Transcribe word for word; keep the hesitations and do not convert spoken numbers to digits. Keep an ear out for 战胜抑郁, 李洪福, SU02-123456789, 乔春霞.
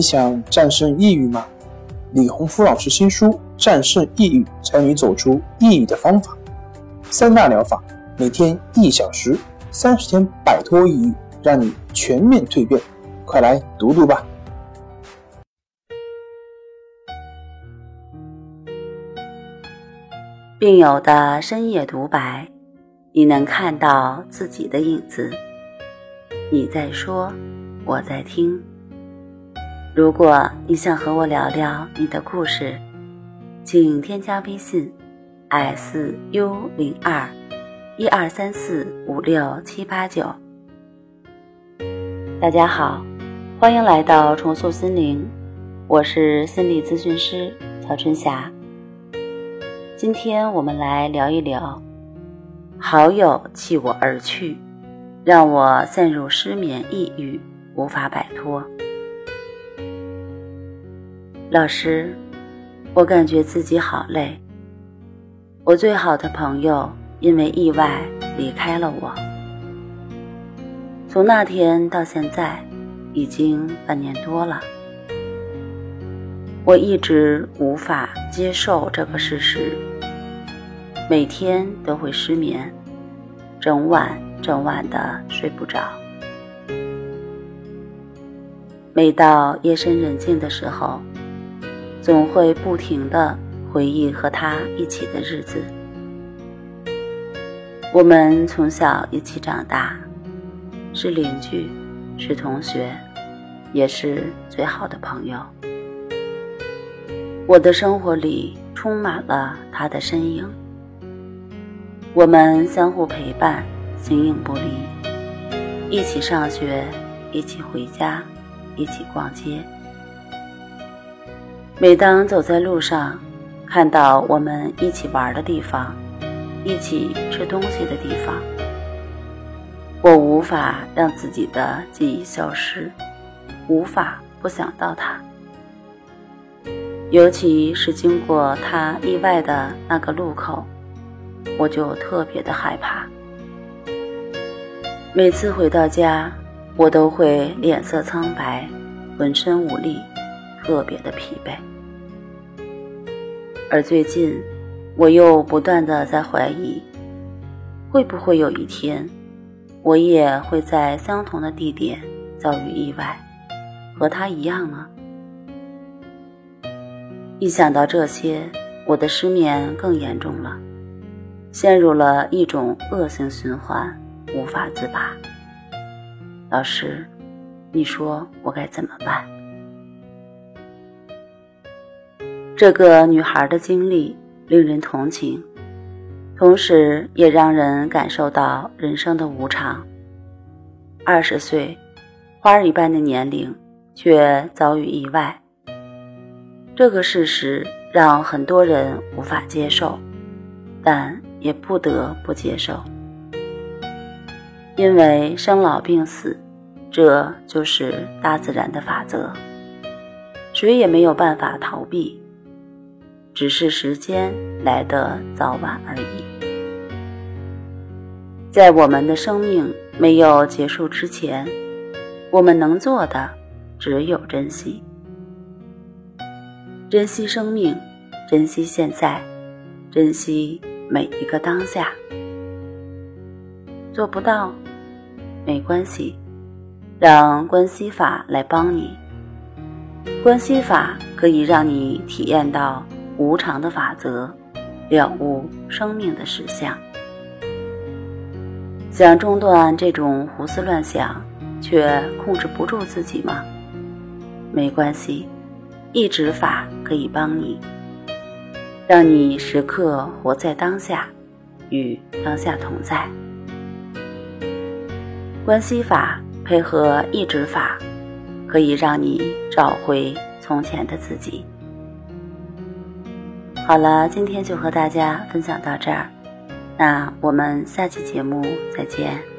你想战胜抑郁吗？李洪福老师新书《战胜抑郁》，教你走出抑郁的方法。三大疗法，每天一小时，三十天摆脱抑郁，让你全面蜕变。快来读读吧。病友的深夜独白，你能看到自己的影子。你在说，我在听。如果你想和我聊聊你的故事，请添加微信 S U 零二 一二三四五六七八九。 大家好，欢迎来到重塑心灵，我是心理咨询师乔春霞。今天我们来聊一聊好友弃我而去，让我陷入失眠抑郁，无法摆脱。老师，我感觉自己好累，我最好的朋友因为意外离开了我。从那天到现在已经半年多了，我一直无法接受这个事实，每天都会失眠，整晚整晚的睡不着。每到夜深人静的时候，总会不停地回忆和他一起的日子。我们从小一起长大，是邻居，是同学，也是最好的朋友。我的生活里充满了他的身影，我们相互陪伴，形影不离，一起上学，一起回家，一起逛街。每当走在路上，看到我们一起玩的地方，一起吃东西的地方，我无法让自己的记忆消失，无法不想到他。尤其是经过他意外的那个路口，我就特别的害怕。每次回到家，我都会脸色苍白，浑身无力，特别的疲惫。而最近，我又不断的在怀疑，会不会有一天，我也会在相同的地点遭遇意外，和他一样呢？一想到这些，我的失眠更严重了，陷入了一种恶性循环，无法自拔。老师，你说我该怎么办？这个女孩的经历令人同情，同时也让人感受到人生的无常。二十岁，花儿一般的年龄，却遭遇意外。这个事实让很多人无法接受，但也不得不接受。因为生老病死，这就是大自然的法则，谁也没有办法逃避，只是时间来得早晚而已。在我们的生命没有结束之前，我们能做的只有珍惜。珍惜生命，珍惜现在，珍惜每一个当下。做不到，没关系，让关系法来帮你。关系法可以让你体验到无常的法则，了悟生命的实相。想中断这种胡思乱想，却控制不住自己吗？没关系，意志法可以帮你，让你时刻活在当下，与当下同在。关系法配合意志法，可以让你找回从前的自己。好了，今天就和大家分享到这儿，那我们下期节目再见。